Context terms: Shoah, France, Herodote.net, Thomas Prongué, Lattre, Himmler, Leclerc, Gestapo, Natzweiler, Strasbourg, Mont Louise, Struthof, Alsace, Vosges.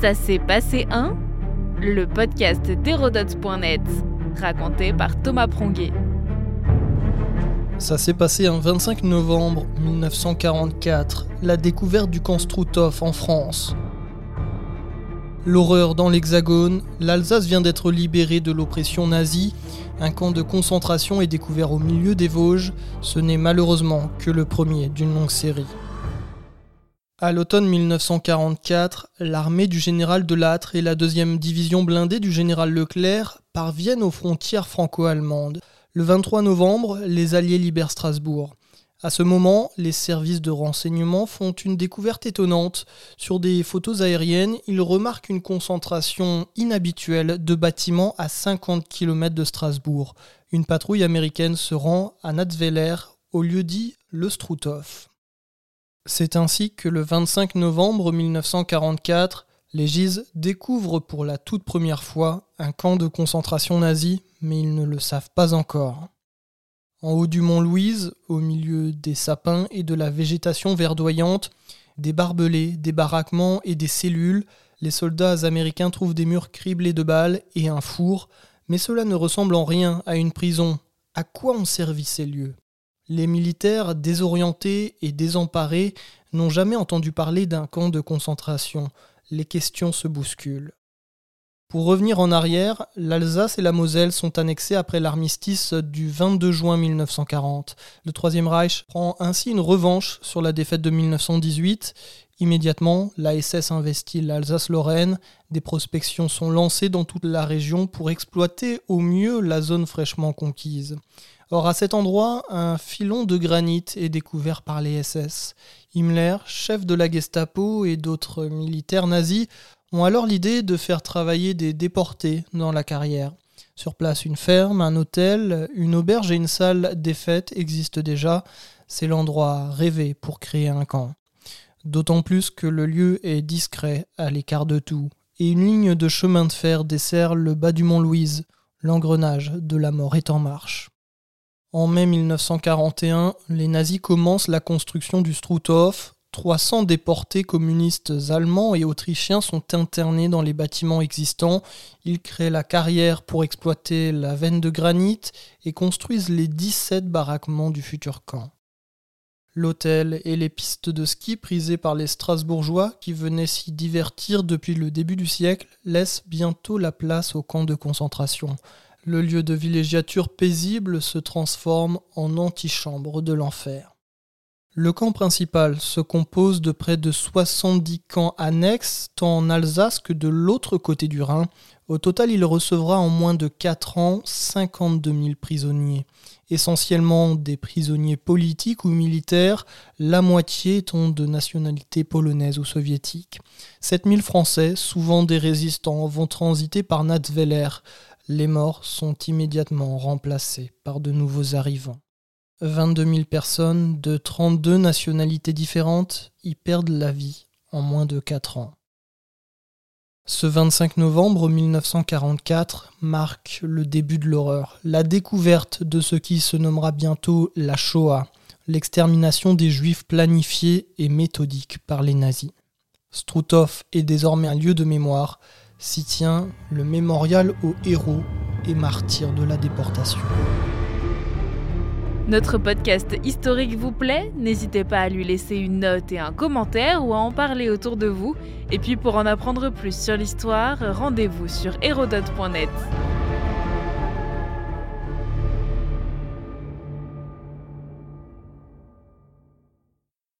Ça s'est passé un, le podcast d'Hérodote.net, raconté par Thomas Prongué. Ça s'est passé un 25 novembre 1944, la découverte du camp Struthof en France. L'horreur dans l'Hexagone, l'Alsace vient d'être libérée de l'oppression nazie, un camp de concentration est découvert au milieu des Vosges, ce n'est malheureusement que le premier d'une longue série. À l'automne 1944, l'armée du général de Lattre et la 2e division blindée du général Leclerc parviennent aux frontières franco-allemandes. Le 23 novembre, les Alliés libèrent Strasbourg. À ce moment, les services de renseignement font une découverte étonnante. Sur des photos aériennes, ils remarquent une concentration inhabituelle de bâtiments à 50 km de Strasbourg. Une patrouille américaine se rend à Natzweiler, au lieu dit le Struthof. C'est ainsi que le 25 novembre 1944, les GIs découvrent pour la toute première fois un camp de concentration nazi, mais ils ne le savent pas encore. En haut du Mont Louise, au milieu des sapins et de la végétation verdoyante, des barbelés, des baraquements et des cellules, les soldats américains trouvent des murs criblés de balles et un four, mais cela ne ressemble en rien à une prison. À quoi ont servi ces lieux ? Les militaires, désorientés et désemparés, n'ont jamais entendu parler d'un camp de concentration. Les questions se bousculent. Pour revenir en arrière, l'Alsace et la Moselle sont annexées après l'armistice du 22 juin 1940. Le Troisième Reich prend ainsi une revanche sur la défaite de 1918. Immédiatement, la SS investit l'Alsace-Lorraine. Des prospections sont lancées dans toute la région pour exploiter au mieux la zone fraîchement conquise. Or, à cet endroit, un filon de granit est découvert par les SS. Himmler, chef de la Gestapo et d'autres militaires nazis ont alors l'idée de faire travailler des déportés dans la carrière. Sur place, une ferme, un hôtel, une auberge et une salle des fêtes existent déjà. C'est l'endroit rêvé pour créer un camp. D'autant plus que le lieu est discret, à l'écart de tout. Et une ligne de chemin de fer dessert le bas du Mont Louise. L'engrenage de la mort est en marche. En mai 1941, les nazis commencent la construction du Struthof. 300 déportés communistes allemands et autrichiens sont internés dans les bâtiments existants. Ils créent la carrière pour exploiter la veine de granit et construisent les 17 baraquements du futur camp. L'hôtel et les pistes de ski prisées par les Strasbourgeois qui venaient s'y divertir depuis le début du siècle laissent bientôt la place au camp de concentration. Le lieu de villégiature paisible se transforme en antichambre de l'enfer. Le camp principal se compose de près de 70 camps annexes, tant en Alsace que de l'autre côté du Rhin. Au total, il recevra en moins de 4 ans 52 000 prisonniers. Essentiellement des prisonniers politiques ou militaires, la moitié étant de nationalité polonaise ou soviétique. 7 000 Français, souvent des résistants, vont transiter par Natzweiler. Les morts sont immédiatement remplacés par de nouveaux arrivants. 22 000 personnes de 32 nationalités différentes y perdent la vie en moins de 4 ans. Ce 25 novembre 1944 marque le début de l'horreur, la découverte de ce qui se nommera bientôt la Shoah, l'extermination des Juifs planifiée et méthodique par les nazis. Struthof est désormais un lieu de mémoire. S'y tient le mémorial aux héros et martyrs de la déportation. Notre podcast historique vous plaît ? N'hésitez pas à lui laisser une note et un commentaire ou à en parler autour de vous. Et puis pour en apprendre plus sur l'histoire, rendez-vous sur hérodote.net.